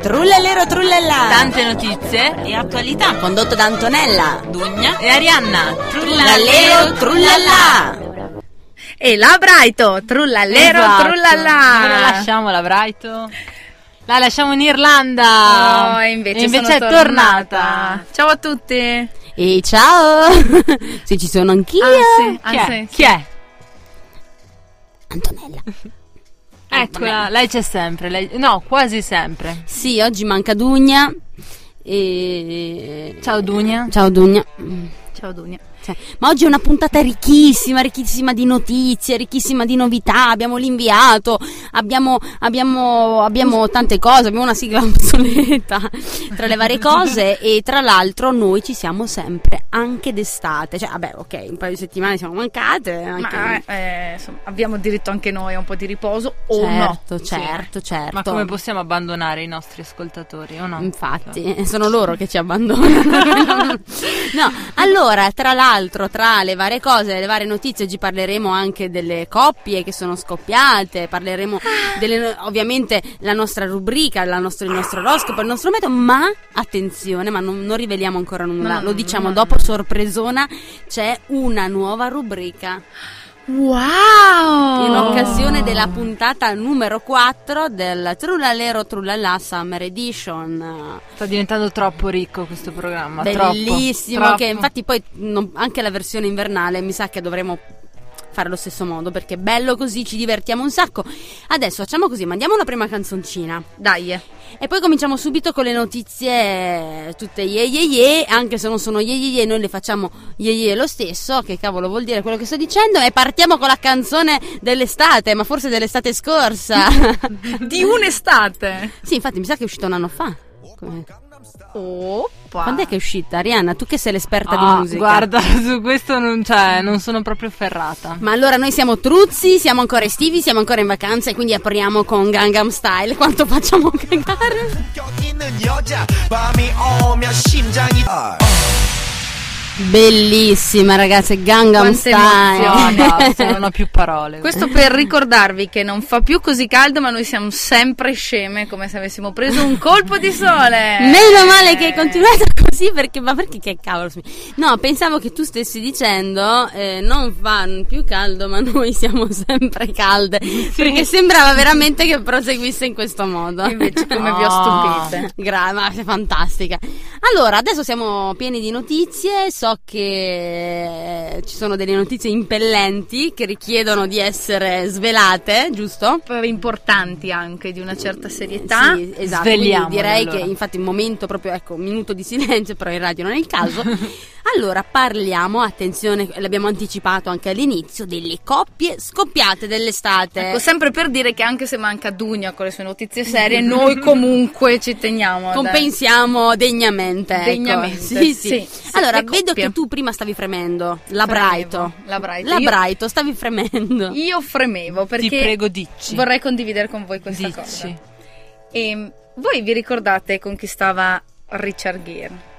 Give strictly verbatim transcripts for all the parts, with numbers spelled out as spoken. Trullallero Trullalà. Tante notizie e attualità. Condotto da Antonella Dugna e Arianna. Trullallero Trullalà. E la Braido, Trullallero esatto. Trullalà. Ora lasciamo la Braido. La lasciamo in Irlanda. Oh, e invece, e invece sono è tornata. tornata. Ciao a tutti. E ciao. Se ci sono anch'io. Anzi, chi, anzi, è? Sì. Chi è? Antonella. Eccola, lei c'è sempre, lei, no, quasi sempre. Sì, oggi manca Dunya. E... Ciao Dunya. Ciao Dunya. Ciao Dunya. Cioè, ma oggi è una puntata ricchissima, ricchissima di notizie, ricchissima di novità. Abbiamo l'inviato, abbiamo, abbiamo, abbiamo tante cose, abbiamo una sigla obsoleta tra le varie cose. E tra l'altro noi ci siamo sempre anche d'estate. Cioè, vabbè, ok, un paio di settimane siamo mancate anche... Ma eh, insomma, abbiamo diritto anche noi a un po' di riposo o certo, no? Certo, certo, certo. Ma come possiamo abbandonare i nostri ascoltatori o no? Infatti, no. Sono loro che ci abbandonano. No, allora, tra l'altro Altro, tra le varie cose, le varie notizie, oggi parleremo anche delle coppie che sono scoppiate, parleremo delle, ovviamente la nostra rubrica, la nostra, il nostro oroscopo, il nostro metodo, ma attenzione, ma non, non riveliamo ancora nulla, no, lo diciamo no, dopo, no. Sorpresona, c'è una nuova rubrica. Wow! In occasione della puntata numero quattro del Trullallero Trullalà Summer Edition. Sta diventando troppo ricco questo programma. Bellissimo, troppo, che troppo. Infatti poi non, anche la versione invernale mi sa che dovremo fare lo stesso modo, perché è bello così, ci divertiamo un sacco. Adesso facciamo così, mandiamo la prima canzoncina. Dai. E poi cominciamo subito con le notizie tutte ye ye ye, anche se non sono ye ye ye, noi le facciamo ye ye lo stesso, che cavolo vuol dire quello che sto dicendo, e partiamo con la canzone dell'estate, ma forse dell'estate scorsa. Di un'estate. Sì, infatti mi sa che è uscita un anno fa. Come... Oppa. Quando è che è uscita, Arianna? Tu che sei l'esperta ah, di musica. Guarda, su questo non c'è, non sono proprio ferrata. Ma allora noi siamo truzzi, siamo ancora estivi, siamo ancora in vacanza, e quindi apriamo con Gangnam Style. Quanto facciamo cagare? Bellissima ragazzi, Gangnam Style. No, non ho più parole. Questo per ricordarvi che non fa più così caldo, ma noi siamo sempre sceme, come se avessimo preso un colpo di sole. Meno male che hai continuato così, perché ma perché che cavolo? No, pensavo che tu stessi dicendo eh, non fa più caldo, ma noi siamo sempre calde, sì. Perché sembrava veramente che proseguisse in questo modo. Invece come oh. vi ho stupite. Gra- ma è fantastica. Allora, adesso siamo pieni di notizie. So che ci sono delle notizie impellenti che richiedono di essere svelate, giusto? Importanti anche, di una certa serietà. Sì, esatto. Sveliamo, direi allora. Che infatti un momento proprio, ecco, un minuto di silenzio, però in radio non è il caso. Allora parliamo, attenzione, l'abbiamo anticipato anche all'inizio, delle coppie scoppiate dell'estate. Ecco, sempre per dire che anche se manca Dunya con le sue notizie serie, noi comunque ci teniamo. Compensiamo adesso. degnamente. Ecco. Degnamente, sì, sì. sì. Allora, vedo che tu prima stavi fremendo, la Braido. La Braido. La Braido, stavi fremendo. Io fremevo perché... Ti prego, dici. Vorrei condividere con voi questa dici. cosa. E voi vi ricordate con chi stava Richard Gere?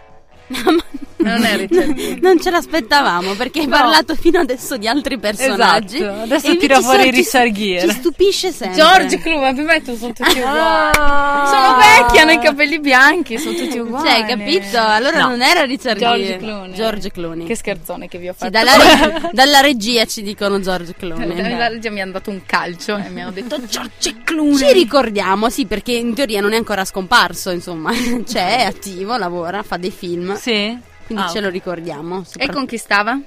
Non è Richard Gere. Non ce l'aspettavamo, perché no. hai parlato fino adesso di altri personaggi. Esatto. Adesso tiro fuori Richard Gere. Ci stupisce sempre. George Clooney, prima hai detto sono tutti uguali. Oh. Sono vecchi, hanno i capelli bianchi, sono tutti uguali. Cioè, capito? Allora no. non era Richard Gere. George Clooney. George Clooney. Che scherzone che vi ho fatto. Sì, dalla, reg- dalla regia ci dicono George Clooney. Dalla regia mi hanno dato un calcio e mi hanno detto George Clooney. Ci ricordiamo, sì, perché in teoria non è ancora scomparso, insomma. C'è, è attivo, lavora, fa dei film. Sì. Quindi ah, ce okay. lo ricordiamo. E con chi stava?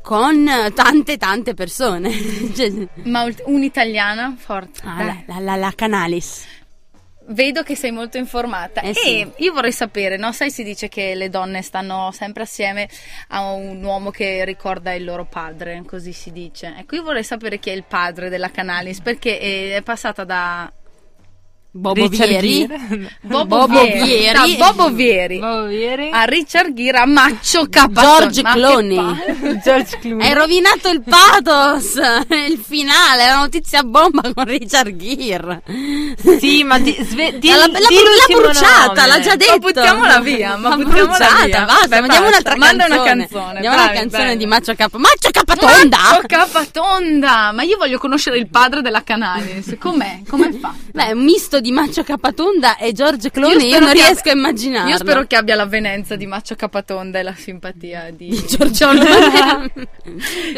Con tante tante persone. Ma un'italiana forte. Ah, la, la, la, la Canalis. Vedo che sei molto informata. Eh, e sì. io vorrei sapere, no? Sai, si dice che le donne stanno sempre assieme a un uomo che ricorda il loro padre, così si dice. Ecco, io vorrei sapere chi è il padre della Canalis, perché è passata da... Bobo Vieri. Bobo, Bobo Vieri da Bobo Vieri Bobo Vieri a Richard Gere a Maccio Capatonda. George Clooney. George Clooney. Hai rovinato il pathos, il finale, la notizia bomba con Richard Gere. Sì, ma ti, sve, ti, la, la, l'ha bruciata nome. L'ha già detto, ma buttiamola via, ma buttiamola via, basta. Mandiamo un'altra canzone, una canzone mandiamo una canzone bravi. Di Maccio Cap- Maccio Capatonda Maccio Capatonda. Ma io voglio conoscere il padre della Canalis, com'è, come fa? Beh, è un misto di di Maccio Capatonda e George Clooney, io, io non riesco ab- a immaginarlo. Io spero che abbia l'avvenenza di Maccio Capatonda e la simpatia di, di Giorgio.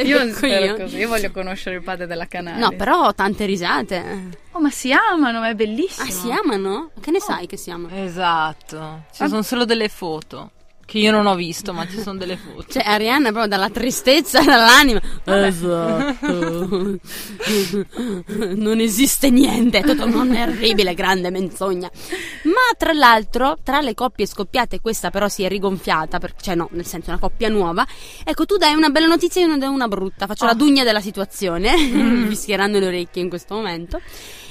Io spero io. Così, io voglio conoscere il padre della Canalis. No, però tante risate. Oh, ma si amano, è bellissimo. Ah, si amano? Che ne oh. sai che si amano? Esatto, ci ah. sono solo delle foto che io non ho visto, ma ci sono delle foto. Cioè, Arianna proprio dalla tristezza e dall'anima. Vabbè. Esatto. Non esiste niente, è tutto un'orribile grande menzogna. Ma tra l'altro, tra le coppie scoppiate, questa però si è rigonfiata, per, cioè no, nel senso una coppia nuova. Ecco, tu dai una bella notizia e io ne do una brutta. Faccio oh. la Dunya della situazione, mm. fischierando le orecchie in questo momento.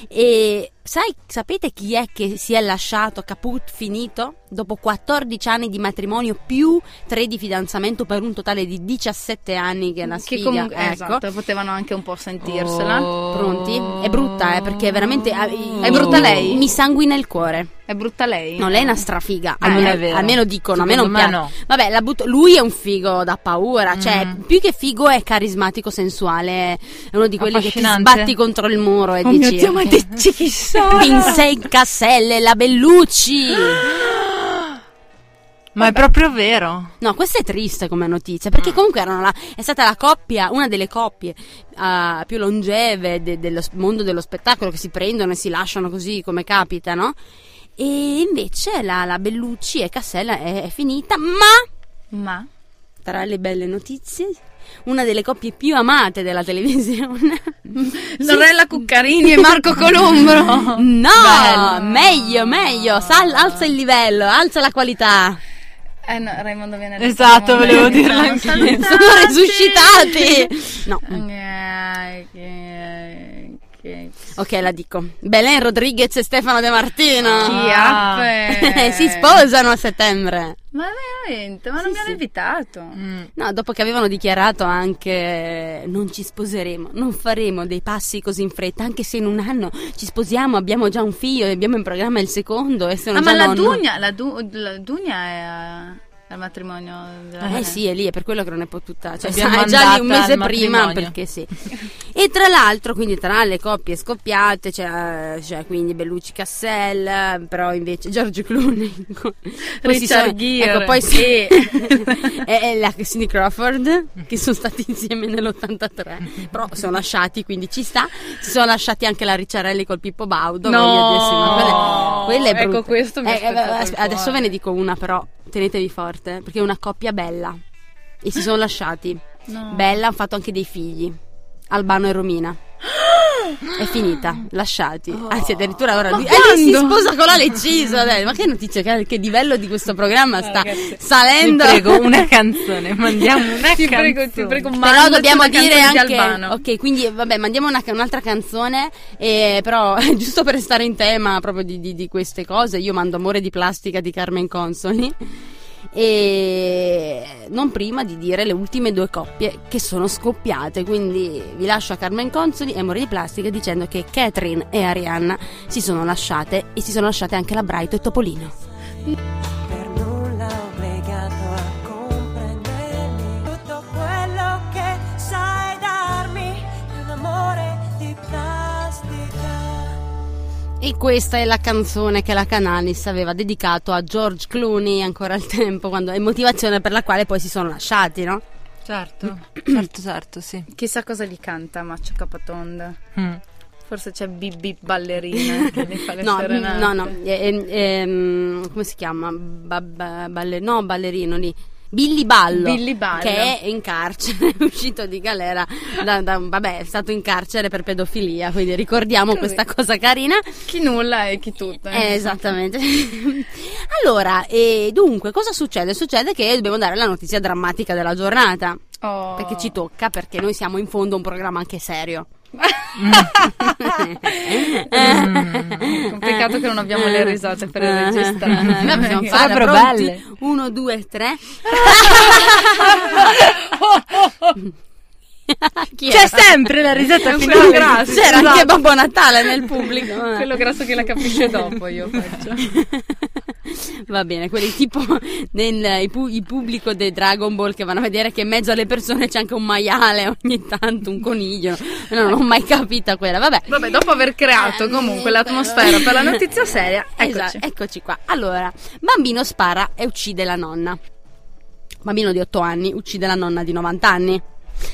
E... Sai, sapete chi è che si è lasciato caput finito dopo quattordici anni di matrimonio più tre di fidanzamento per un totale di diciassette anni che è una sfiga? Che comunque, ecco. Esatto, potevano anche un po' sentirsela. Oh. Pronti? È brutta, eh, perché veramente... Oh. È brutta lei? Mi sanguina il cuore. È brutta lei? No, lei è una strafiga. Eh, almeno, è vero. Almeno dicono, secondo a me non piace. No. Vabbè, la butto... lui è un figo da paura, mm. cioè più che figo è carismatico, sensuale, è uno di quelli che ti sbatti contro il muro e oh dici... Mio Dio, ma dici chissà! Pinsei Cassel, la Bellucci. Ma vabbè. È proprio vero. No, questa è triste come notizia, perché mm. comunque erano la, è stata la coppia, una delle coppie uh, più longeve de, dello mondo dello spettacolo, che si prendono e si lasciano così come capita, no? E invece la, la Bellucci e Cassel è, è finita, ma ma tra le belle notizie, una delle coppie più amate della televisione, Lorella sì. Cuccarini e Marco Colombro. No, bello. meglio, meglio, Sal, alza il livello, alza la qualità. Eh no, Raimondo viene. Esatto, volevo dirlo anch'io. Sono resuscitati. No. Ok, la dico. Belen Rodriguez e Stefano De Martino ah. si sposano a settembre. Ma veramente? Ma non sì, mi hanno sì. invitato. Mm. No, dopo che avevano dichiarato anche non ci sposeremo, non faremo dei passi così in fretta, anche se in un anno ci sposiamo, abbiamo già un figlio e abbiamo in programma il secondo e se non ah, già ma la Dunya, la, du- la Dunya è a... al matrimonio della eh sì è lì, è per quello che non è potuta, cioè è già lì un mese prima, perché sì. E tra l'altro, quindi tra le coppie scoppiate c'è, cioè, quindi Bellucci Cassel, però invece George Clooney, Richard Gere, ecco, poi sì e, e la Cindy Crawford, che sono stati insieme nell'ottantatré però sono lasciati, quindi ci sta. Si sono lasciati anche la Ricciarelli col Pippo Baudo. No, quella, quella è brutta. Ecco, questo mi eh, aspettavo adesso ve ne dico una, però tenetevi forte, perché è una coppia bella e si sono lasciati. No. Bella, hanno fatto anche dei figli, Albano e Romina. È finita, lasciati. Oh. Anzi, addirittura ora lui, eh, lui si sposa con l'Aleciso. Ma che notizia, che, che livello di questo programma sta ragazzi, salendo. Ti prego, una canzone, mandiamo una ti canzone. Prego, ti prego, però dobbiamo dire anche, ok, quindi vabbè, mandiamo una, un'altra canzone, eh, però giusto per stare in tema proprio di, di, di queste cose, io mando Amore di plastica di Carmen Consoli, e non prima di dire le ultime due coppie che sono scoppiate. Quindi vi lascio a Carmen Consoli e Amore di plastica, dicendo che Catherine e Arianna si sono lasciate, e si sono lasciate anche La Braido e Topolino. Per nulla obbligato a comprendermi, tutto quello che sai darmi è un amore di plastica. E questa è la canzone che la Canalis aveva dedicato a George Clooney ancora al tempo, quando è motivazione per la quale poi si sono lasciati, no? Certo, certo, certo, sì. Chissà cosa gli canta Maccio Capatonda. Mm. Forse c'è Bibi ballerina che ne fa le no, serenate. No, no, eh, eh, come si chiama? Ba, ba, balle, no, ballerino lì. Billy Ballo, Billy Ballo, che è in carcere, è uscito di galera da, da, vabbè, è stato in carcere per pedofilia, quindi ricordiamo così questa cosa carina. Chi nulla e chi tutto, eh. Eh, esattamente. Allora, e dunque, cosa succede? Succede che dobbiamo dare la notizia drammatica della giornata. Oh. Perché ci tocca, perché noi siamo in fondo un programma anche serio. mm. Peccato che non abbiamo le risate per registrare. Noi possiamo fare proprio belle. Uno, due, tre. C'è sempre la risata finale. Grasso. C'era esatto. anche Babbo Natale nel pubblico. Quello grasso che la capisce dopo, io faccio. Va bene, quelli tipo nel, il, pu- il pubblico dei Dragon Ball che vanno a vedere che in mezzo alle persone c'è anche un maiale ogni tanto, un coniglio. Non l'ho mai capita quella. Vabbè, Vabbè dopo aver creato comunque eh, l'atmosfera però... per la notizia seria, eccoci. Esatto, eccoci qua. Allora, bambino spara e uccide la nonna. Bambino di otto anni uccide la nonna di novanta anni.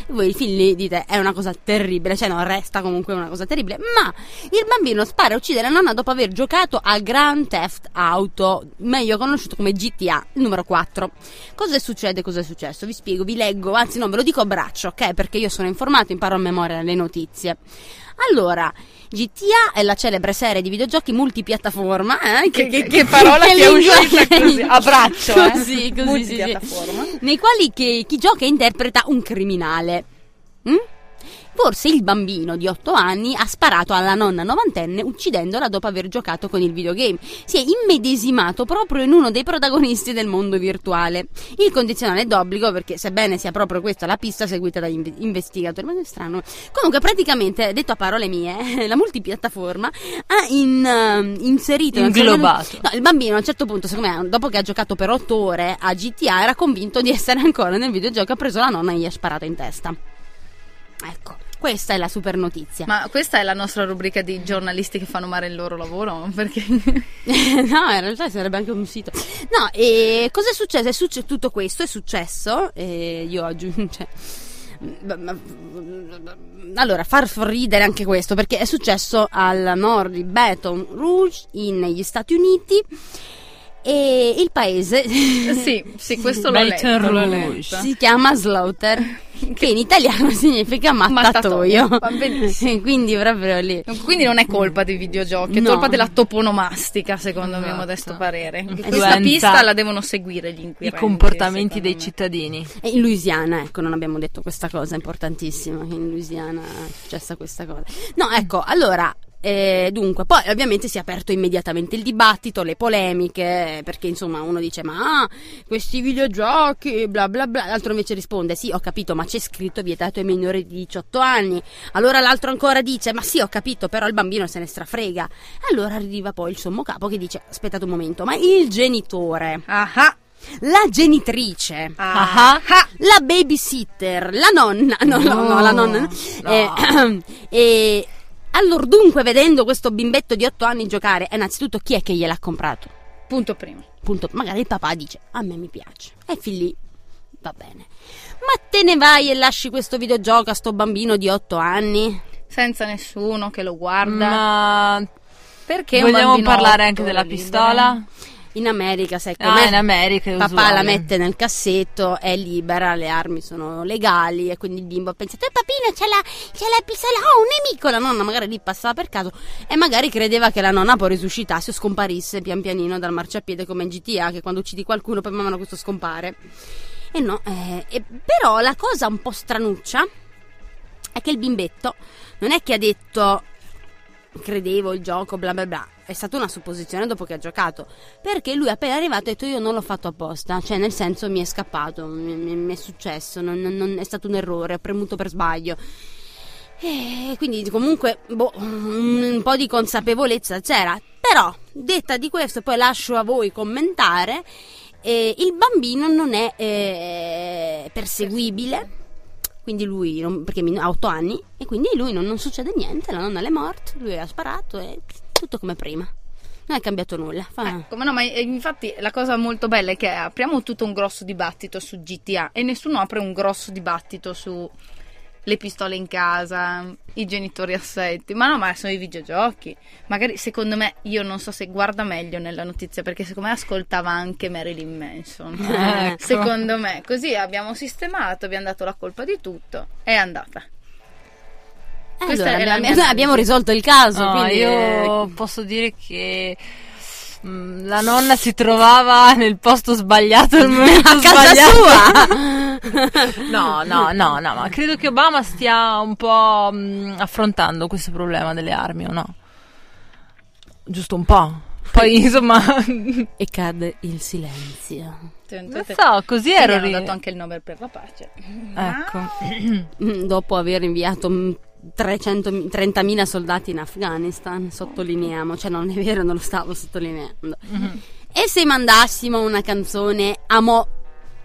E voi figli dite è una cosa terribile, cioè no, resta comunque una cosa terribile, ma il bambino spara e uccide la nonna dopo aver giocato a Grand Theft Auto, meglio conosciuto come G T A, il numero quattro. Cosa succede, cosa è successo? Vi spiego, vi leggo, anzi no, ve lo dico a braccio, ok? Perché io sono informato, imparo a memoria le notizie. Allora, G T A è la celebre serie di videogiochi multipiattaforma, eh? che, che, che, che parola che è uscita così a braccio, eh? Così, così, multipiattaforma, sì, sì. Nei quali che, chi gioca interpreta un criminale. mm? Forse il bambino di otto anni ha sparato alla nonna novantenne uccidendola dopo aver giocato con il videogame. Si è immedesimato proprio in uno dei protagonisti del mondo virtuale. Il condizionale è d'obbligo perché sebbene sia proprio questa la pista seguita dagli investigatori, ma è strano. Comunque praticamente, detto a parole mie, la multipiattaforma ha in, uh, inserito inglobato. No, il bambino a un certo punto, secondo me, dopo che ha giocato per otto ore a G T A, era convinto di essere ancora nel videogioco, ha preso la nonna e gli ha sparato in testa. Ecco, questa è la super notizia. Ma questa è la nostra rubrica di giornalisti che fanno male il loro lavoro, perché no, in realtà sarebbe anche un sito. No, e cosa è successo? È successo tutto questo, è successo e io aggiungo, cioè... Allora, far ridere anche questo, perché è successo al nord di Baton Rouge negli Stati Uniti. E il paese sì, sì, questo l'ho letto, l'ho letto. Si chiama Slaughter, che, che in italiano significa mattatoio, mattatoio. Benissimo. Quindi proprio lì. Quindi non è colpa dei videogiochi, no. È colpa della toponomastica, secondo esatto. mio modesto parere. Influenza. Questa pista la devono seguire gli inquirenti, i comportamenti dei me. cittadini. E in Louisiana, ecco, non abbiamo detto questa cosa importantissima, che in Louisiana è successa questa cosa. No, ecco, allora... E dunque poi ovviamente si è aperto immediatamente il dibattito, le polemiche, perché insomma uno dice ma ah, questi videogiochi bla bla bla, l'altro invece risponde sì ho capito ma c'è scritto vietato ai minori di diciotto anni, allora l'altro ancora dice ma sì ho capito però il bambino se ne strafrega, allora arriva poi il sommo capo che dice aspettate un momento, ma il genitore, aha, la genitrice, ah. Ah. la babysitter, la nonna, no no, no, no la nonna no. Eh, e allora dunque, vedendo questo bimbetto di otto anni giocare, innanzitutto chi è che gliel'ha comprato? Punto primo. Punto, magari il papà dice, a me mi piace. E fin lì, va bene. Ma te ne vai e lasci questo videogioco a sto bambino di otto anni? Senza nessuno che lo guarda. Ma... Perché vogliamo parlare anche della pistola? Libera? In America, sai com'è? Ah, in America è usuale. Papà la mette nel cassetto, è libera, le armi sono legali e quindi il bimbo ha pensato, eh papino c'è la, c'è la pistola, ho oh, un nemico, la nonna magari lì passava per caso e magari credeva che la nonna poi risuscitasse o scomparisse pian pianino dal marciapiede come in G T A, che quando uccidi qualcuno poi man mano questo scompare. E no, eh, eh, però la cosa un po' stranuccia è che il bimbetto non è che ha detto credevo il gioco bla bla bla, è stata una supposizione dopo che ha giocato, perché lui appena arrivato ha detto io non l'ho fatto apposta, cioè nel senso mi è scappato, mi, mi è successo, non, non è stato un errore, ho premuto per sbaglio. E quindi comunque boh, un po' di consapevolezza c'era, però detta di questo poi lascio a voi commentare, eh, il bambino non è eh, perseguibile. Quindi lui, non, perché ha otto anni, e quindi lui non, non succede niente, la nonna è morta, lui ha sparato e tutto come prima. Non è cambiato nulla. Fa... Ecco, ma no, ma infatti la cosa molto bella è che apriamo tutto un grosso dibattito su G T A e nessuno apre un grosso dibattito su le pistole in casa, i genitori assetti. Ma no, ma sono i videogiochi. Magari, secondo me, io non so se guarda meglio nella notizia, perché secondo me ascoltava anche Marilyn Manson. Ecco. Secondo me. Così abbiamo sistemato, abbiamo dato la colpa di tutto. È andata. Eh, Questa allora, è la mia... Abbiamo risolto il caso. No, quindi... Io posso dire che... la nonna si trovava nel posto sbagliato al momento a casa sbagliato. Sua no no no no ma credo che Obama stia un po' affrontando questo problema delle armi, o no? Giusto un po', poi insomma e cade il silenzio. Non so, così ero hanno ri... dato anche il Nobel per la pace, ecco, ah. dopo aver inviato trecentotrentamila soldati in Afghanistan, sottolineiamo, cioè non è vero, non lo stavo sottolineando. Mm-hmm. E se mandassimo una canzone a mo'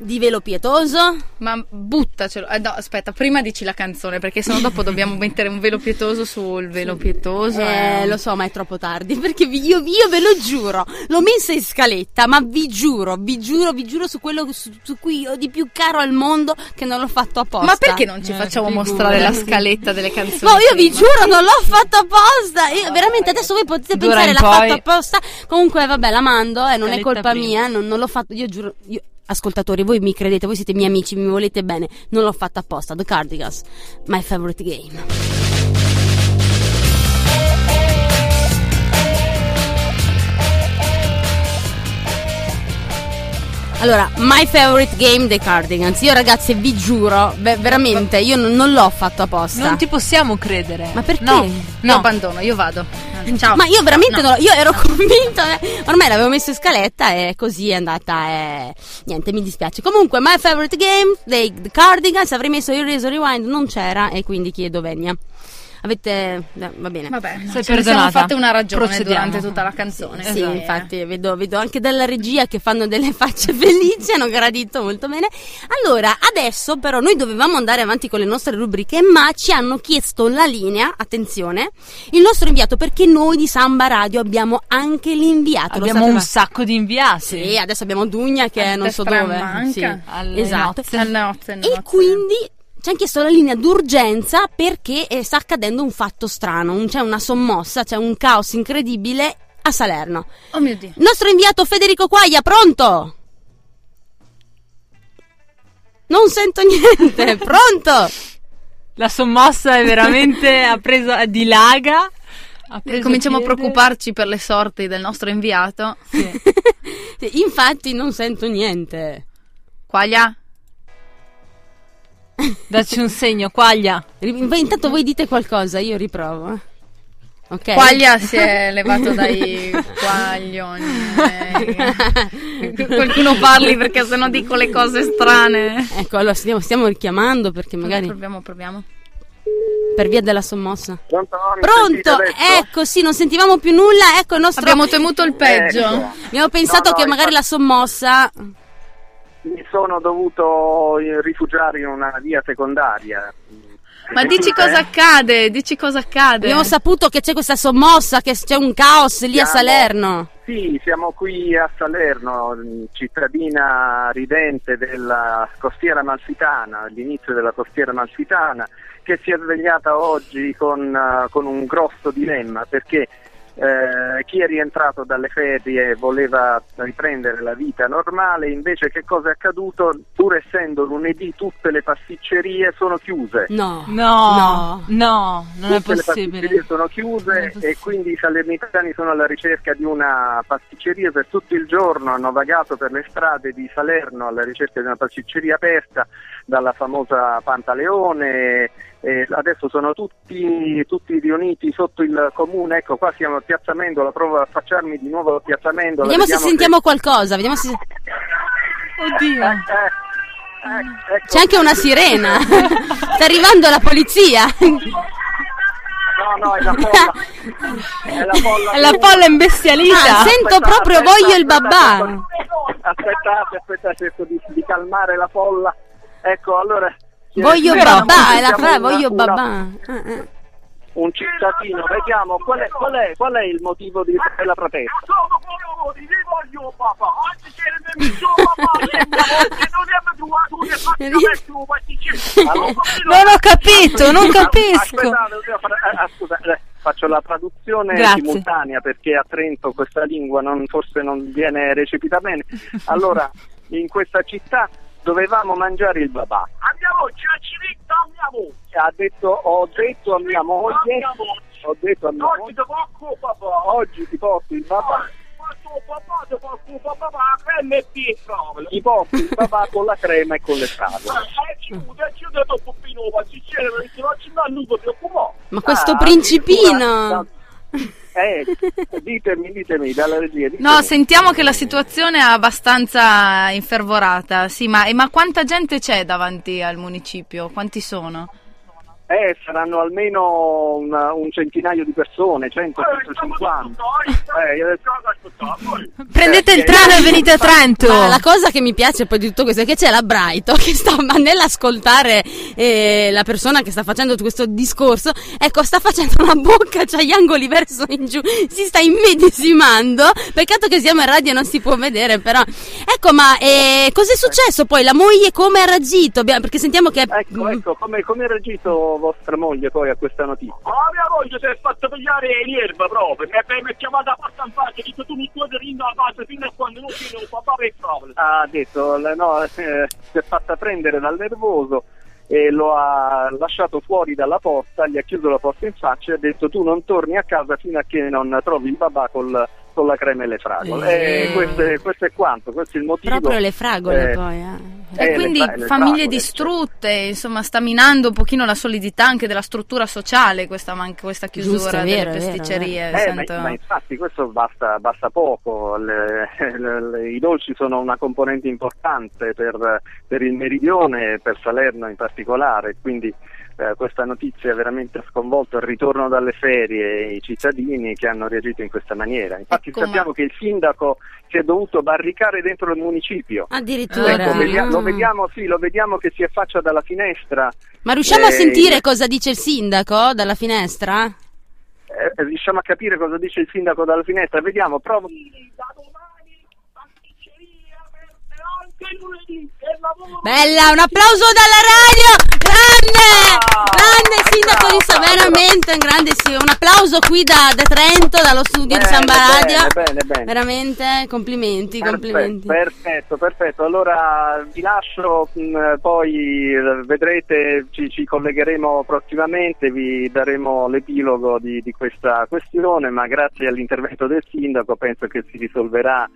di velo pietoso? Ma buttacelo. Eh, no, aspetta, prima dici la canzone, perché sennò dopo dobbiamo mettere un velo pietoso sul velo sì. pietoso. Eh, eh, lo so, ma è troppo tardi, perché io, io ve lo giuro, l'ho messa in scaletta, ma vi giuro, vi giuro, vi giuro su quello su, su cui ho di più caro al mondo che non l'ho fatto apposta. Ma perché non ci eh, facciamo figura. mostrare la scaletta delle canzoni? No, io vi giuro, non l'ho fatto apposta. Io, veramente adesso voi potete D'ora pensare l'ha poi... fatto apposta. Comunque vabbè, la mando e eh, non è colpa prima. mia, non, non l'ho fatto, io giuro, io ascoltatori, voi mi credete, voi siete miei amici, mi volete bene, non l'ho fatta apposta. The Cardigans, My Favorite Game. Allora, My Favorite Game dei Cardigans. Io ragazzi vi giuro, beh, veramente, io non, non l'ho fatto apposta. Non ti possiamo credere. Ma perché? No, no. Io abbandono, io vado. Ciao. Ma io veramente no. non, io ero no. convinta, eh, ormai l'avevo messo in scaletta e così è andata e eh, niente, mi dispiace. Comunque, My Favorite Game dei Cardigans, avrei messo il Reso Rewind, non c'era e quindi chiedo venia. Avete eh, va bene. Vabbè, no, se cioè, siamo fatte una ragione Procediamo. durante tutta la canzone. Sì, esatto. sì infatti vedo, vedo anche dalla regia che fanno delle facce felici, hanno gradito molto bene. Allora, adesso però noi dovevamo andare avanti con le nostre rubriche, ma ci hanno chiesto la linea, attenzione, il nostro inviato, perché noi di Samba Radio abbiamo anche l'inviato. Abbiamo un sacco di inviati. Sì, adesso abbiamo Dunya che non so dove. Sì, alle esatto. Nozze. Alle nozze, alle e nozze. Quindi ci hanno chiesto la linea d'urgenza perché sta accadendo un fatto strano, c'è una sommossa, c'è un caos incredibile a Salerno. Oh mio Dio. Il nostro inviato Federico Quaglia, pronto? Non sento niente, pronto? La sommossa è veramente ha preso, dilaga. Cominciamo piede. a preoccuparci per le sorti del nostro inviato. Sì. Infatti non sento niente. Quaglia? Dacci un segno, Quaglia. Intanto voi dite qualcosa, io riprovo. Okay. Quaglia si è levato dai quaglioni. Qualcuno parli perché sennò dico le cose strane. Ecco, allora stiamo, stiamo richiamando perché magari... Proviamo, proviamo. Per via della sommossa. Pronto? Pronto? Ecco, sì, non sentivamo più nulla. Ecco, il nostro... Abbiamo temuto il peggio. Ecco. Abbiamo pensato no, no, che magari la sommossa... Mi sono dovuto rifugiare in una via secondaria. Ma dici cosa accade, dici cosa accade. Abbiamo saputo che c'è questa sommossa, che c'è un caos lì siamo, a Salerno. Sì, siamo qui a Salerno, cittadina ridente della Costiera Amalfitana, all'inizio della Costiera Amalfitana, che si è svegliata oggi con, con un grosso dilemma, perché... Eh, chi è rientrato dalle ferie voleva riprendere la vita normale, invece che cosa è accaduto? Pur essendo lunedì tutte le pasticcerie sono chiuse. No, no, no, no non è possibile. Tutte le pasticcerie sono chiuse e quindi i salernitani sono alla ricerca di una pasticceria per tutto il giorno, hanno vagato per le strade di Salerno alla ricerca di una pasticceria aperta, dalla famosa Pantaleone. Eh, adesso sono tutti, tutti riuniti sotto il comune. Ecco, qua siamo a Piazza Amendola. Provo a affacciarmi di nuovo a Piazza Amendola. Vediamo, vediamo se sentiamo se... qualcosa. Vediamo se... Oddio, eh, eh, ecco. C'è anche una sirena. Sta arrivando la polizia. No, no, è la folla. È la folla, è la folla imbestialita. Ah, sento aspettate, proprio aspettate, voglio il babà. Aspettate, aspettate, cerco di, di calmare la folla. Ecco, allora. Voglio babà, è la frase, voglio babà. Un cittadino, vediamo qual è, qual è, qual è il motivo di, della protesta. Non ho capito, non capisco. Faccio la traduzione Grazie. simultanea perché a Trento questa lingua non, forse non viene recepita bene. Allora, in questa città dovevamo mangiare il babà. Ha detto, ho detto a mia moglie, ho detto a mia moglie, oggi ti porto il babà. Ti porto il babà con la crema e con le fragole. Ma questo ah, principino. Eh, ditemi, ditemi dalla regia. Ditemi. No, sentiamo che la situazione è abbastanza infervorata. Sì, ma, ma quanta gente c'è davanti al municipio? Quanti sono? Eh, saranno almeno un, un centinaio di persone, cento centocinquanta. Eh, prendete eh, il treno eh, e venite a Trento. Ma la cosa che mi piace poi di tutto questo è che c'è la Braido che sta, ma nell'ascoltare eh, la persona che sta facendo questo discorso, ecco, sta facendo una bocca, c'ha gli angoli verso in giù, si sta immedesimando. Peccato che siamo in radio e non si può vedere, però. Ecco, ma eh, cos'è successo poi? La moglie come ha reagito? Perché sentiamo che... Ecco, ecco, come, come ha reagito vostra moglie poi a questa notizia? Ah, mia moglie si è fatta tagliare l'erba proprio, e mi ha chiamata a pasta in faccia, dico tu mi puoi rindo a base fino a quando non fino papà per il ha detto, no, eh, si è fatta prendere dal nervoso e lo ha lasciato fuori dalla porta, gli ha chiuso la porta in faccia e ha detto tu non torni a casa fino a che non trovi il papà col, con la crema e le fragole. E... E questo, è, questo è quanto, questo è il motivo. Proprio le fragole eh, poi, eh. E eh, quindi le, le famiglie distrutte, cioè. Insomma, sta minando un pochino la solidità anche della struttura sociale questa, man- questa chiusura. Giusto, è vero, delle pasticcerie. Vero, vero. Eh, sento... ma, ma infatti questo basta, basta poco, le, le, le, i dolci sono una componente importante per, per il meridione, per Salerno in particolare, quindi eh, questa notizia veramente ha sconvolto il ritorno dalle ferie e i cittadini che hanno reagito in questa maniera. Infatti ecco, sappiamo ma... che il sindaco si è dovuto barricare dentro il municipio. Addirittura. Ecco, vediamo, mm. lo vediamo, sì, lo vediamo che si affaccia dalla finestra. Ma riusciamo eh, a sentire cosa dice il sindaco dalla finestra? Eh, riusciamo a capire cosa dice il sindaco dalla finestra? Vediamo, provo. Bella, un applauso dalla radio. Grande, ah, grande sindaco bravo, di Sa- bravo, veramente bravo. Un grande sì, un applauso qui da, da Trento, dallo studio bene, di Samba Radio. Bene, bene. Veramente complimenti, perfetto, complimenti. Perfetto, perfetto. Allora vi lascio, mh, poi vedrete, ci, ci collegheremo prossimamente, vi daremo l'epilogo di, di questa questione, ma grazie all'intervento del sindaco penso che si risolverà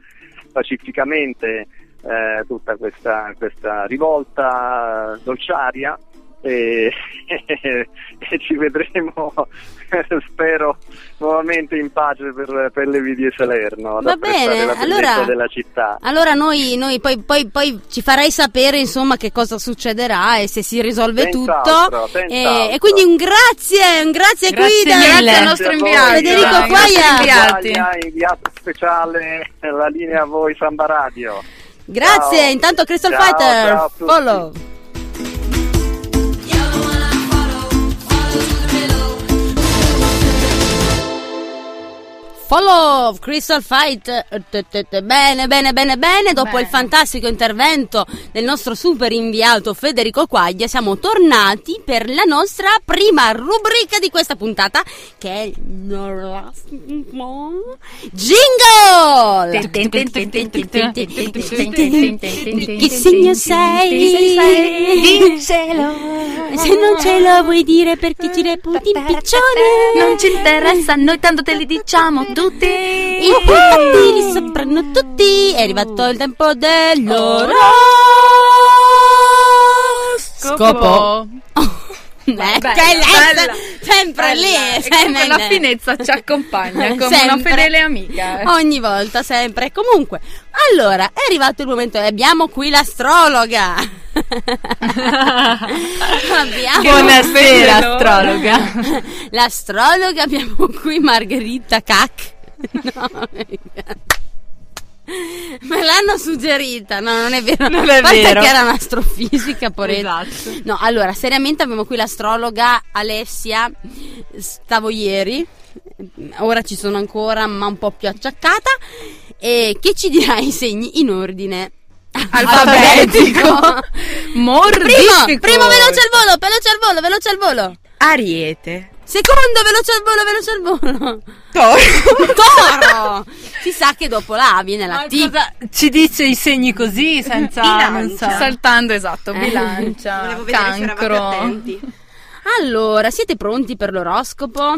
pacificamente Eh, tutta questa, questa rivolta dolciaria e, e, e ci vedremo spero nuovamente in pace per, per le vie di Salerno. Va bene, la allora, della città. Allora noi, noi poi, poi, poi ci farai sapere insomma che cosa succederà e se si risolve senz'altro, tutto senz'altro. E, e quindi un grazie un grazie, grazie qui grazie al nostro inviato Federico Quaglia, inviato speciale la linea a voi Samba Radio. Grazie, ciao. Intanto Crystal ciao, Fighter, ciao follow. Follow Crystal Fight. Bene, bene, bene, bene. Dopo bene. Il fantastico intervento del nostro super inviato Federico Quaglia, siamo tornati per la nostra prima rubrica di questa puntata, che è Jingle. Che segno sei? Diccelo. Se non ce lo vuoi dire perché ci reputi un piccione, non ci interessa, noi tanto te li diciamo tutti, i puntati li sapranno tutti. È arrivato il tempo dell'oroscopo. Beh, bella, bella, sempre bella, lì sempre la finezza ci accompagna come sempre, una fedele amica ogni volta, sempre. Comunque, allora è arrivato il momento e abbiamo qui l'astrologa. abbiamo buonasera quello. Astrologa l'astrologa abbiamo qui Margherita Cac. No, me l'hanno suggerita, no, non è vero, non è vero. Che era un'astrofisica, poretta. Esatto. No, allora, seriamente abbiamo qui l'astrologa Alessia Stavoieri. Ora ci sono ancora, ma un po' più acciaccata, e che ci dirà i segni in ordine alfabetico. Morbidico. Primo, primo veloce al volo, veloce al volo, veloce al volo. Ariete. Secondo, veloce al volo, veloce al volo. Toro. Toro. Si sa che dopo la A viene la T. Ci dice i segni così, senza bilancia. Saltando, esatto, bilancia, eh. Volevo vedere cancro. Se eravate attenti. Allora, siete pronti per l'oroscopo?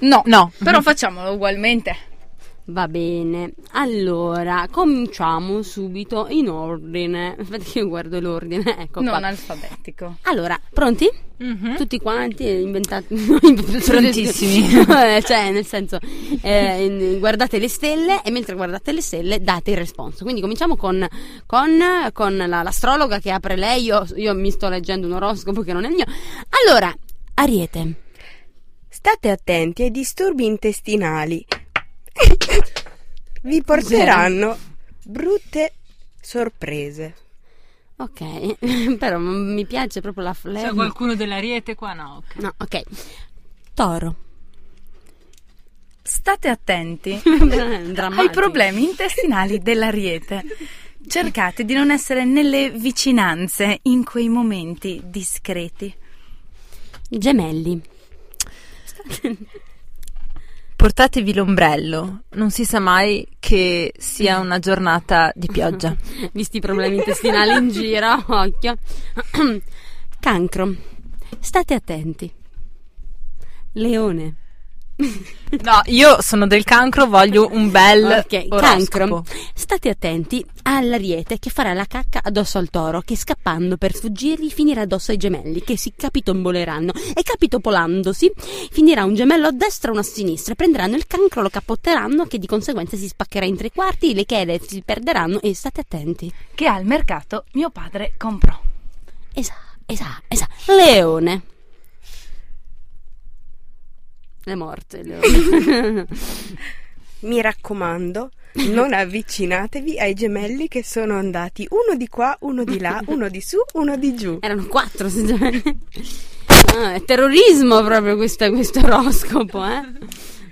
No, no, però facciamolo ugualmente. Va bene, allora cominciamo subito in ordine. Infatti io guardo l'ordine, ecco non qua. Alfabetico. Allora, pronti? Mm-hmm. Tutti quanti inventati prontissimi. Cioè, nel senso, eh, guardate le stelle e mentre guardate le stelle date il responso. Quindi cominciamo con, con, con la, l'astrologa che apre lei. Io, io mi sto leggendo un oroscopo che non è il mio. Allora, Ariete. State attenti ai disturbi intestinali. Vi porteranno brutte sorprese. Ok, però mi piace proprio la flemma. C'è qualcuno dell'Ariete qua? No, okay. No, ok. Toro. State attenti ai problemi intestinali dell'Ariete. Cercate di non essere nelle vicinanze in quei momenti discreti. Gemelli. Portatevi l'ombrello, non si sa mai che sia una giornata di pioggia. Visti i problemi intestinali in giro, occhio. Cancro. State attenti. Leone. No, io sono del cancro, voglio un bel okay, cancro. State attenti all'Ariete che farà la cacca addosso al Toro, che scappando per fuggirgli finirà addosso ai Gemelli, che si capitomboleranno e capitopolandosi finirà un gemello a destra e uno a sinistra, prenderanno il cancro, lo capotteranno, che di conseguenza si spaccherà in tre quarti, le chele si perderanno. E state attenti che al mercato mio padre comprò. Esatto, esatto, esatto. Leone. Le morte, le... Mi raccomando, non avvicinatevi ai gemelli che sono andati uno di qua, uno di là, uno di su, uno di giù. Erano quattro gemelli. Ah, è terrorismo proprio questo, questo oroscopo, eh?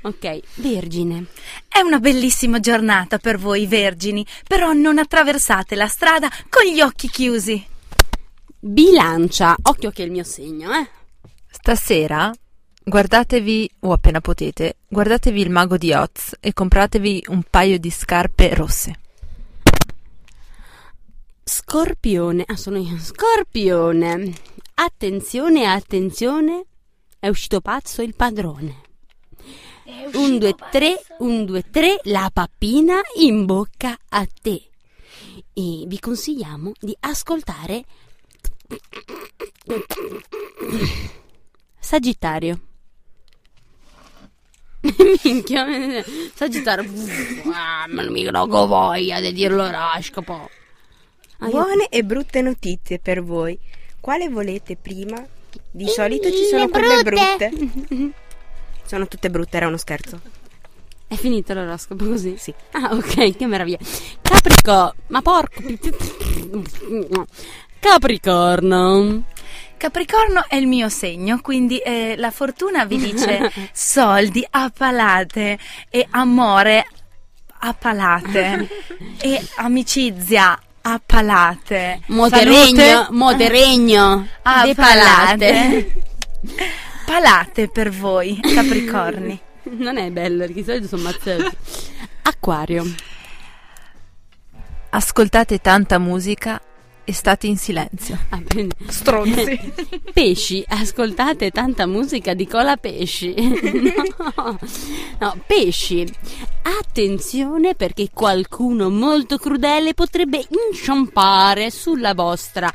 Ok, Vergine. È una bellissima giornata per voi Vergini, però non attraversate la strada con gli occhi chiusi. Bilancia, occhio che è il mio segno, eh? Stasera guardatevi, o appena potete, guardatevi il Mago di Oz e compratevi un paio di scarpe rosse. Scorpione, ah sono io, Scorpione, attenzione, attenzione, è uscito pazzo il padrone. Un, due, tre, un, due, tre, la pappina in bocca a te. E vi consigliamo di ascoltare Sagittario. Minchia, Sagittario. Ah, ma non mi rogo voglia di dirlo l'oroscopo. Ah, buone io... e brutte notizie per voi. Quale volete prima? Di solito ci sono quelle brutte. brutte. Sono tutte brutte, era uno scherzo. È finito l'oroscopo così? Sì. Ah, ok, che meraviglia. Capricorno. Ma porco. Capricorno. Capricorno è il mio segno, quindi eh, la fortuna vi dice soldi a palate e amore a palate e amicizia a palate. Moderegno, moderegno a de palate. palate. Palate per voi, Capricorni. Non è bello, perché di solito sono mazzetti. Acquario. Ascoltate tanta musica. State in silenzio. Ah, stronzi. Pesci, ascoltate tanta musica di Colapesce. No. No, pesci, attenzione perché qualcuno molto crudele potrebbe inciampare sulla vostra,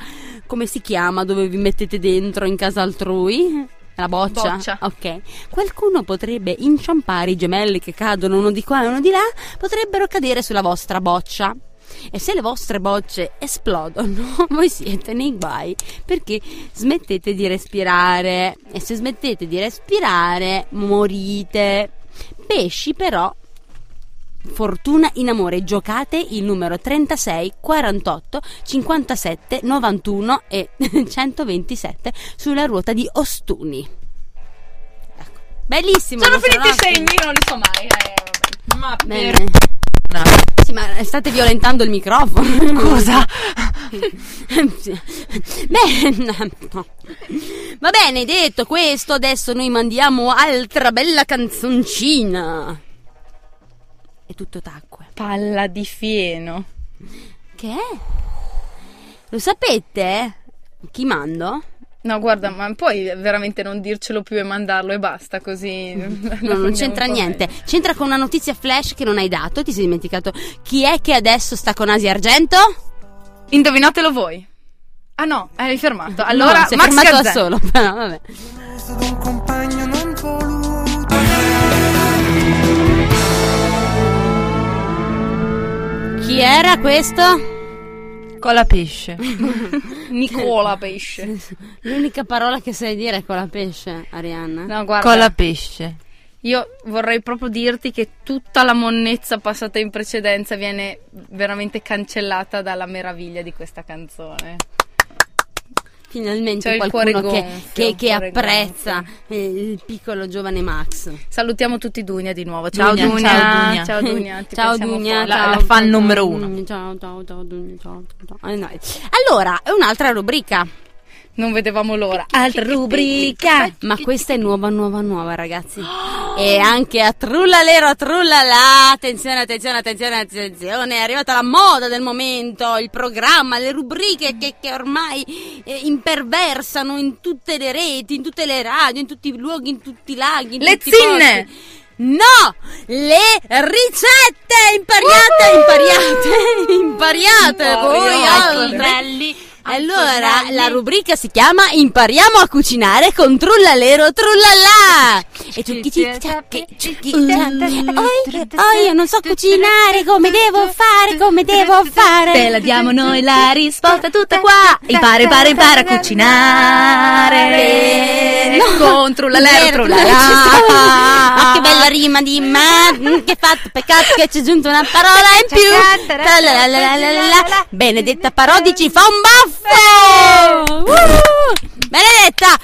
come si chiama, dove vi mettete dentro in casa altrui? La boccia? boccia. Ok. Qualcuno potrebbe inciampare, i gemelli che cadono uno di qua e uno di là potrebbero cadere sulla vostra boccia. E se le vostre bocce esplodono, voi siete nei guai, perché smettete di respirare, e se smettete di respirare morite. Pesci però, fortuna in amore, giocate il numero trentasei, quarantotto, cinquantasette, novantuno e centoventisette sulla ruota di Ostuni. Ecco. Bellissimo. Sono finiti i segni, non li so mai. Eh, Ma bene. Per... No. Sì, ma state violentando il microfono. Cosa? Beh, no. Va bene, detto questo, adesso noi mandiamo altra bella canzoncina. È tutto tacque. Palla di fieno. Che è? Lo sapete? Chi mando? No, guarda, ma puoi veramente non dircelo più e mandarlo e basta, così... No, non c'entra niente. Meglio. C'entra con una notizia flash che non hai dato, ti sei dimenticato. Chi è che adesso sta con Asia Argento? Indovinatelo voi. Ah no, eri fermato. Allora, no, si è Max fermato da solo, però vabbè. È stato un compagno non voluto. Chi era questo? Colapesce. Nicolapesce. L'unica parola che sai dire è colapesce, Arianna. No, guarda. Colapesce. Io vorrei proprio dirti che tutta la monnezza passata in precedenza viene veramente cancellata dalla meraviglia di questa canzone. Finalmente cioè qualcuno gonfio, che, che, che apprezza gonfio. Il piccolo giovane Max. Salutiamo tutti Dunya di nuovo. Ciao Dunya, Dunya. Ciao Dunya, ciao Dunya, ti ciao Dunya la, ciao, la fan ciao, numero uno. Ciao ciao ciao Dunya, ciao, ciao. Allora, è un'altra rubrica. Non vedevamo l'ora. Altra rubrica. Ma questa è nuova, nuova, nuova, ragazzi. Oh. E anche a Trullallero Trullalà. Attenzione, attenzione, attenzione, attenzione. È arrivata la moda del momento. Il programma, le rubriche che, che ormai eh, imperversano in tutte le reti, in tutte le radio, in tutti i luoghi, in tutti i laghi. In le tutti zinne! Posti. No, le ricette impariate, uh-huh. impariate, impariate no, voi altri belli. Allora, Antonelli. La rubrica si chiama Impariamo a cucinare con Trullallero Trullalà. E tu chi ci Oh, io non so cucinare, come devo fare, come devo fare. Te la diamo noi la risposta tutta qua. Impara, impara, impara a cucinare con Trullallero Trullalà. Ma che bella rima di ma, che fatto, peccato che ci è giunta una parola in più. Benedetta Parodi ci fa un baffo. Oh! Uh! Benedetta!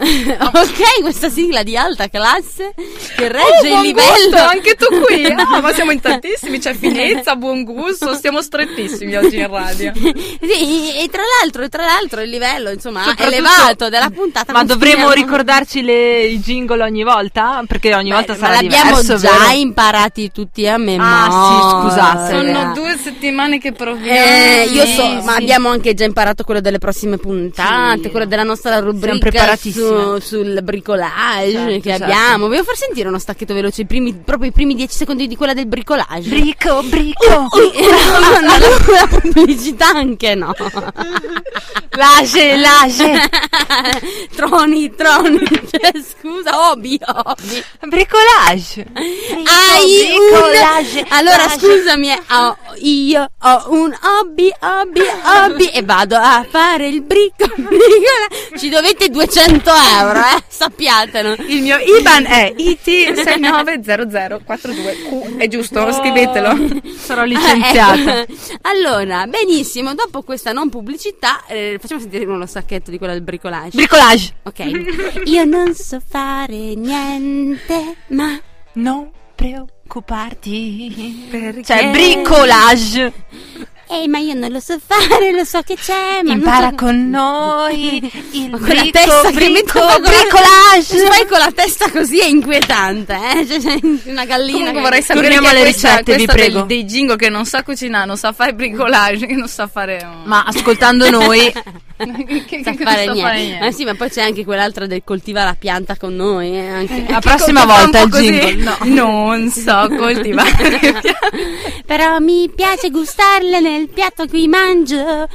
Ok, questa sigla di alta classe che regge oh, il livello. Gusto, anche tu qui. Ah, ma siamo in tantissimi, c'è finezza, buon gusto, siamo strettissimi oggi in radio. Sì, e tra l'altro, tra l'altro il livello, insomma, elevato della puntata. Ma dovremmo ricordarci le, i jingle ogni volta? Perché ogni Beh, volta sarà diverso. Ma l'abbiamo già imparati tutti a memoria. Ah, sì, scusate. Sono due settimane che proviamo. Eh, io so, ma abbiamo anche già imparato quello delle prossime puntate, sì. Quello della nostra rubrica su sul bricolage, certo, che certo. abbiamo. Volevo far sentire uno stacchetto veloce, i primi, proprio i primi dieci secondi di quella del bricolage. Brico, brico. Uh, uh, no, no, la pubblicità anche no. Lasce, lasce. Troni, troni. Cioè, scusa, hobby, hobby. Bricolage. Brico, Hai bricolage. Un... Allora, lage. Scusami, ho, io ho un hobby, hobby, hobby e vado a fare il brico, bricolage. Ci dovete duecento euro, eh? Sappiatelo. Il mio I B A N è I T sei nove zero zero quattro due Q. È giusto? Oh. Scrivetelo. Sarò licenziata. Eh, ecco. Allora, benissimo. Dopo questa non pubblicità, eh, facciamo sentire uno sacchetto di quella del bricolage. Bricolage. Ok. Io non so fare niente, ma non preoccuparti. Perché? Cioè, bricolage. Eh, ma io non lo so fare, lo so che c'è, ma impara so... con noi il ma con brico, la testa brico, che metto brico, bricolage. Poi con la testa così è inquietante, eh? C'è, c'è una gallina. Comunque che... vorrei sapere che le questa, ricette, questa vi prego. Del, dei jingle che non sa cucinare, non sa fare bricolage, che non sa fare. Oh. Ma ascoltando noi che, che, sa che fare non sa fare niente. Ma sì, ma poi c'è anche quell'altra del coltiva la pianta con noi. Eh, anche. La prossima volta il jingle. No. Non so coltivare. Però mi piace gustarle nel il piatto che mangio,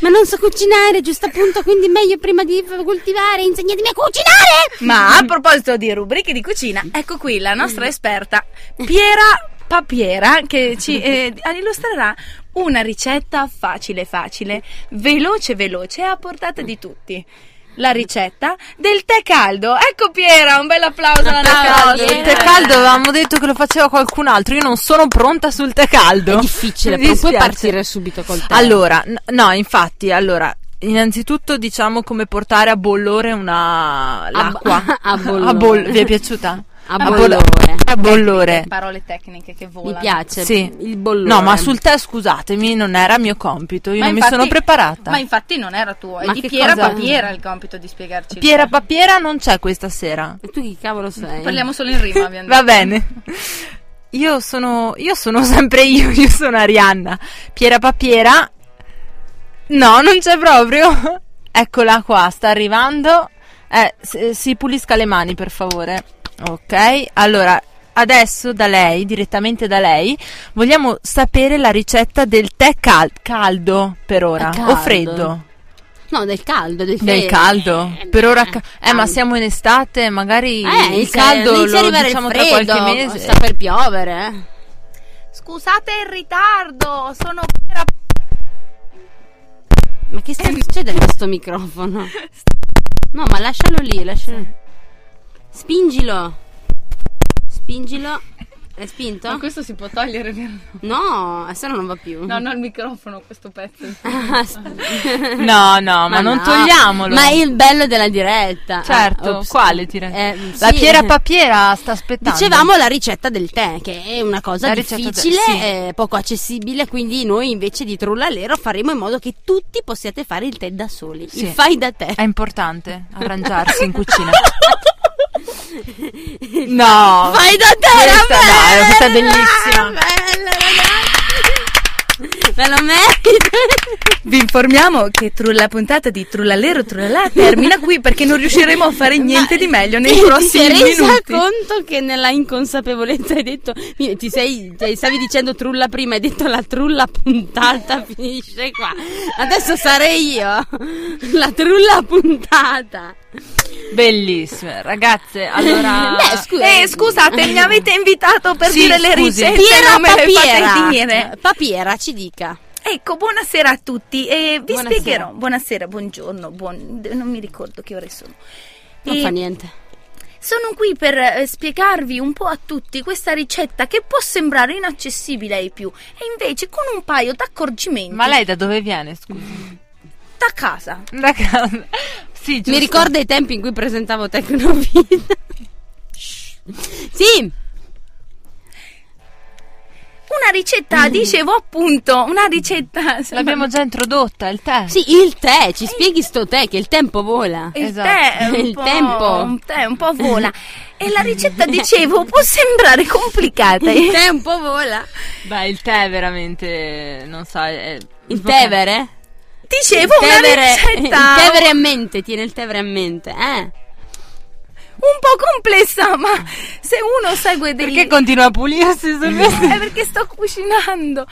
ma non so cucinare, giusto appunto, quindi meglio prima di coltivare insegnatemi a cucinare. Ma a proposito di rubriche di cucina, ecco qui la nostra esperta Piera Papiera che ci eh, illustrerà una ricetta facile facile, veloce veloce, a portata di tutti. La ricetta del tè caldo. Ecco Piera, un bel applauso alla nostra. Il tè caldo avevamo detto che lo faceva qualcun altro. Io non sono pronta sul tè caldo. È difficile, non puoi partire subito col tè. Allora, no, infatti, allora innanzitutto diciamo come portare a bollore una l'acqua. A, a bollore. A boll- vi è piaciuta? A bollore. A bollore. Parole tecniche che volano. Mi piace. Sì. Il bollore. No, ma sul tè scusatemi, non era mio compito, io ma non infatti, mi sono preparata. Ma infatti non era tuo, è ma di Piera cosa? Papiera il compito di spiegarci. Piera Papiera non c'è questa sera. E tu chi cavolo sei? Parliamo solo in rima, abbiamo detto. Va bene. Io sono io sono sempre io, io sono Arianna. Piera Papiera. No, non c'è proprio. Eccola qua, sta arrivando. Eh, si, si pulisca le mani, per favore. Ok, allora adesso da lei, direttamente da lei, vogliamo sapere la ricetta del tè cal- caldo per ora, caldo. O freddo? No, del caldo, del freddo. Del caldo, eh, per ora, ca- eh, ma siamo in estate, magari eh, il caldo lo diciamo il freddo, tra qualche mese. Sta per piovere. Scusate il ritardo, sono... Ma che sta eh, succedendo a questo microfono? No, ma lascialo lì, lascialo. Spingilo. Spingilo. È spinto? Ma questo si può togliere, vero? No, se no non va più. No, no, il microfono, questo pezzo. No, no, ma, ma non no. togliamolo. Ma è il bello della diretta. Certo, ah, quale diretta? Eh, sì. La Piera Papiera sta aspettando. Dicevamo la ricetta del tè, che è una cosa la difficile, del... sì. eh, poco accessibile, quindi noi invece di Trullallero faremo in modo che tutti possiate fare il tè da soli. Sì. Il fai da te. È importante arrangiarsi in cucina. No, fai da te, questa, bella, no, questa è bellissima, bella, ragazzi, me lo merito. Vi informiamo che tru- la puntata di Trullallero Trullalà termina qui, perché non riusciremo a fare niente ma di meglio nei ti, prossimi ti minuti. Ti sei resa conto che nella inconsapevolezza hai detto, ti sei, ti stavi dicendo trulla prima, hai detto la trulla puntata finisce qua, adesso sarei io la trulla puntata. Bellissime ragazze, allora beh, scu- eh, scusate, mi avete invitato per sì, dire le ricette, Piera non me le fate dire. Papiera ci dica. Ecco, buonasera a tutti e vi buonasera. spiegherò. Buonasera, buongiorno, buon... non mi ricordo che ore sono. Non e... fa niente. Sono qui per eh, spiegarvi un po' a tutti questa ricetta che può sembrare inaccessibile ai più e invece con un paio d'accorgimenti. Ma lei da dove viene, scusi? Da casa. Da casa. Sì, mi ricorda i tempi in cui presentavo Tecnovita. Sì, una ricetta, dicevo appunto, una ricetta l'abbiamo già introdotta, il tè. Sì, il tè, ci spieghi sto tè che il tempo vola. Il esatto. tè un il tempo un tè un po' vola. E la ricetta, dicevo, può sembrare complicata. Il tè un po' vola. Beh, il tè veramente non so, è il Tevere? Dicevo il Tevere, una il Tevere a mente, tiene il Tevere a mente, eh? Un po' complessa, ma se uno segue degli... Perché continua a pulirsi? È perché sto cucinando.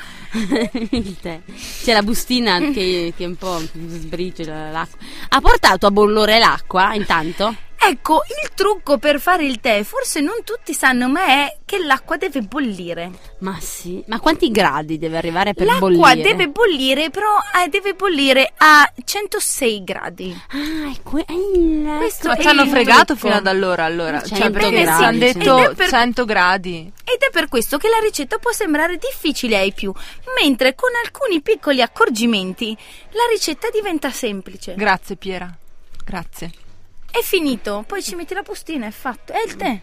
Il tè. C'è la bustina che, che un po' sbriciola l'acqua. Ha portato a bollore l'acqua intanto? Ecco, il trucco per fare il tè, forse non tutti sanno, ma è che l'acqua deve bollire. Ma sì, ma quanti gradi deve arrivare per l'acqua bollire? L'acqua deve bollire, però eh, deve bollire a centosei gradi. Ah, è quello. Questo ma è ci hanno fregato trucco. Fino ad allora, allora. cento, cento gradi. Hanno detto per, cento gradi. Ed è per questo che la ricetta può sembrare difficile ai più, mentre con alcuni piccoli accorgimenti la ricetta diventa semplice. Grazie Piera, grazie. È finito, poi ci metti la postina, è fatto, è il tè.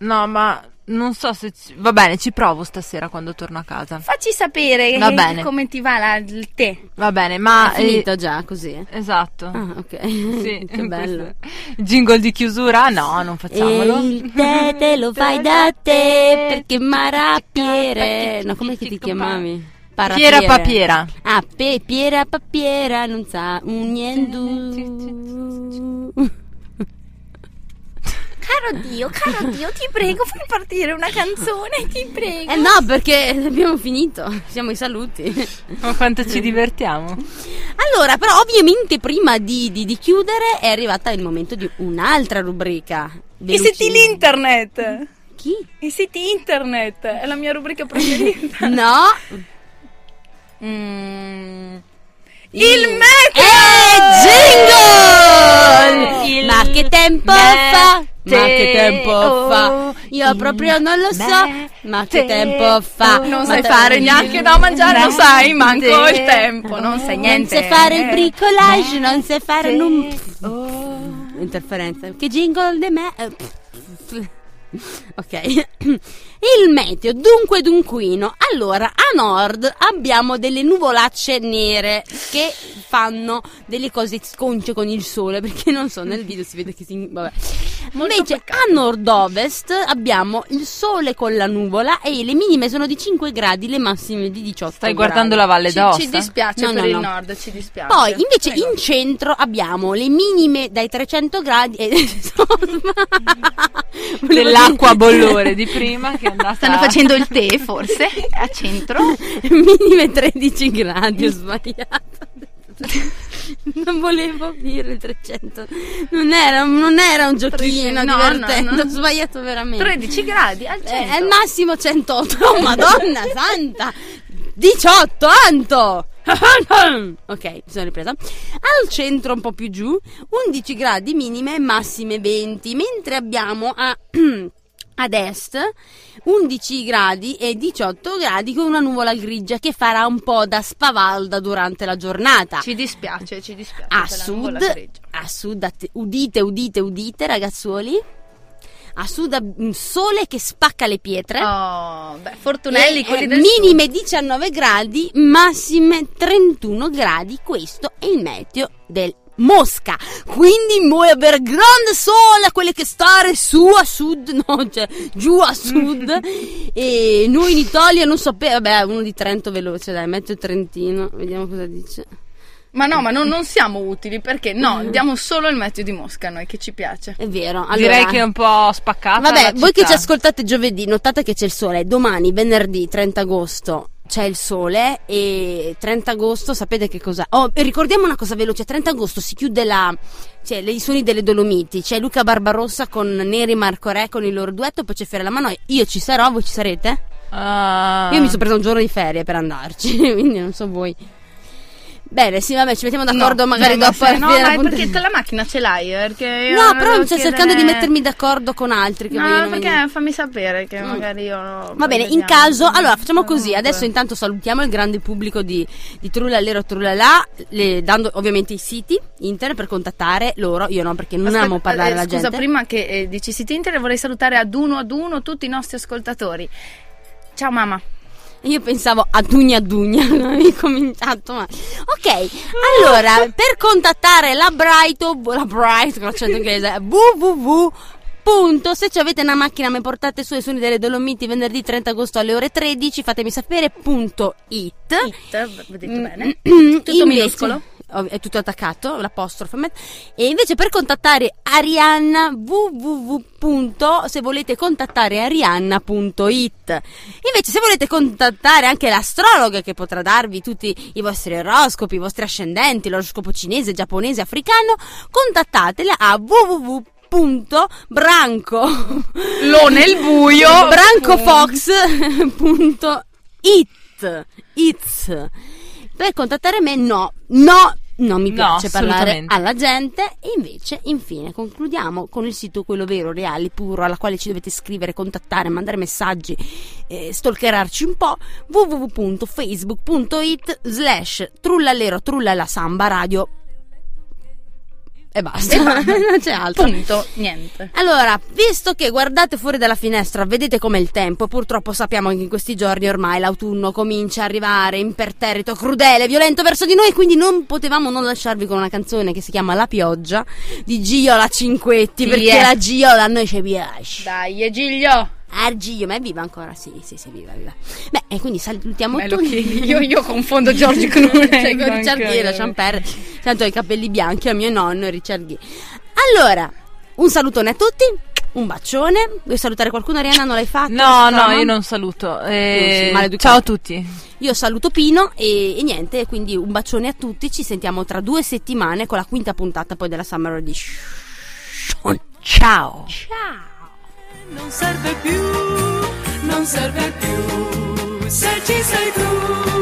No, ma non so se... Ci... Va bene, ci provo stasera quando torno a casa. Facci sapere va bene. come ti va la, il tè. Va bene, ma... È finito eh... già, così? Esatto. Ah, ok. Sì, che bello. Jingle di chiusura? No, non facciamolo. E il tè te lo fai da te, perché marapiere... No, come ti chiamavi? Piera Papiera. Ah, pe, Piera Papiera, non sa un niendu. Caro Dio, caro Dio, ti prego, fai partire una canzone, ti prego. Eh no, perché abbiamo finito, siamo i saluti. Ma quanto ci divertiamo. Allora, però ovviamente prima di, di, di chiudere è arrivata il momento di un'altra rubrica. I siti l'internet. Chi? I siti internet, è la mia rubrica preferita. No. Mm. Il, il meteo! Jingle! Il ma che tempo meteo. fa? Ma che tempo fa? Io proprio non lo so. Ma che tempo fa? Non sai fare neanche da mangiare, non sai manco il tempo, non sai niente. Non sai fare il bricolage, non sai fare un oh. interferenza. Che jingle di me? Ok, il meteo, dunque dunquino. Allora, a nord abbiamo delle nuvolacce nere che fanno delle cose sconce con il sole, perché non so, nel video si vede che si... Vabbè. Invece a nord-ovest abbiamo il sole con la nuvola e le minime sono di cinque gradi, le massime di diciotto. Stai gradi. guardando la Valle d'Aosta? Ci, ci dispiace no, per no, il no. nord, ci dispiace. Poi invece Prego. in centro abbiamo le minime dai trecento gradi e... dell'acqua bollore di prima che andata... Stanno facendo il tè forse a centro. Minime tredici gradi, ho sbagliato. Non volevo dire trecento, non era, non era un giochino no, divertente, no, no. ho sbagliato veramente. tredici gradi al centro. È il massimo centotto, oh, madonna santa, diciotto, Anto! Ok, mi sono ripresa. Al centro, un po' più giù, undici gradi minime, massime venti, mentre abbiamo a... ad est undici gradi e diciotto gradi con una nuvola grigia che farà un po' da spavalda durante la giornata. Ci dispiace, ci dispiace. A sud, a sud att- udite, udite, udite ragazzuoli. A sud un sole che spacca le pietre. Oh, beh, fortunelli e, quelli del minime sud. diciannove gradi, massime trentuno gradi. Questo è il meteo del Mosca, quindi muoio per grande sole a quelle che stare su a sud, no, cioè giù a sud. E noi in Italia non sapevo, vabbè, uno di Trento veloce, dai, metto il trentino, vediamo cosa dice. Ma no, ma non, non siamo utili perché no, diamo solo il meteo di Mosca a noi che ci piace. È vero, allora, direi che è un po' spaccata. Vabbè, voi che ci ascoltate giovedì, notate che c'è il sole. Domani, venerdì trenta agosto, c'è il sole. E trenta agosto sapete che cosa? Oh, ricordiamo una cosa veloce: trenta agosto si chiude la, cioè, i suoni delle Dolomiti. C'è Luca Barbarossa con Neri Marco Re con il loro duetto. Poi c'è Fiera la Manoia. Io ci sarò, voi ci sarete? Uh... Io mi sono presa un giorno di ferie per andarci, quindi non so voi. Bene, sì, vabbè, ci mettiamo d'accordo, no, magari dopo. Ma no, ma perché te la macchina ce l'hai? Perché io no, però sto chiedere... cercando di mettermi d'accordo con altri che no, vogliono perché venire. Fammi sapere che mm. magari io no, va bene, in caso, allora facciamo così. Adesso intanto salutiamo il grande pubblico di, di Trullallero Trullalà, le, dando ovviamente i siti internet per contattare loro. Io no, perché non Aspetta, amo parlare eh, alla scusa, gente. Scusa, prima che eh, dici siti internet vorrei salutare ad uno ad uno tutti i nostri ascoltatori. Ciao mamma. Io pensavo a Dunya Dunya, non avevi cominciato ma... Ok, allora, per contattare la Braido, la Braido con l'accento inglese, www. Punto, se ci avete una macchina me portate su e suoni delle Dolomiti venerdì trenta agosto alle ore tredici, fatemi sapere, punto it. It, ho detto bene. Tutto invece, minuscolo. È tutto attaccato, l'apostrofo. E invece per contattare Arianna, www. Se volete contattare Arianna.it. Invece se volete contattare anche l'astrologa che potrà darvi tutti i vostri oroscopi, i vostri ascendenti, l'oroscopo cinese, giapponese, africano, contattatela a www. Punto branco lo nel buio brancofox.it it's per contattare me no no non mi piace no, parlare alla gente. E invece infine concludiamo con il sito quello vero, reale, puro, alla quale ci dovete scrivere, contattare, mandare messaggi, eh, stalkerarci un po', www.facebook.it slash Trullallero Trullalà Samba Radio. E basta, non c'è altro. Punto, niente. Allora, visto che guardate fuori dalla finestra, vedete com'è il tempo. Purtroppo sappiamo che in questi giorni ormai l'autunno comincia a arrivare imperterrito, crudele, violento verso di noi. Quindi non potevamo non lasciarvi con una canzone che si chiama La pioggia di Giola Cinquetti, sì, perché eh. la Giola a noi ci piace. Dai, Giglio! Argiglio, ma è viva ancora? Sì, sì, sì, viva, viva. Beh, e quindi salutiamo Bello tutti. Io, io confondo George Clooney cioè, con Richard Gere, Champer. Tanto ho i capelli bianchi, a mio nonno è Richard Gere. Allora, un salutone a tutti, un bacione. Vuoi salutare qualcuno? Arianna, non l'hai fatto? No, no, io non saluto. Eh, non so, ciao a tutti. Io saluto Pino e, e niente, quindi un bacione a tutti. Ci sentiamo tra due settimane con la quinta puntata poi della Summer Edition. Ciao. Ciao. Non serve più, non serve più, se ci sei tu.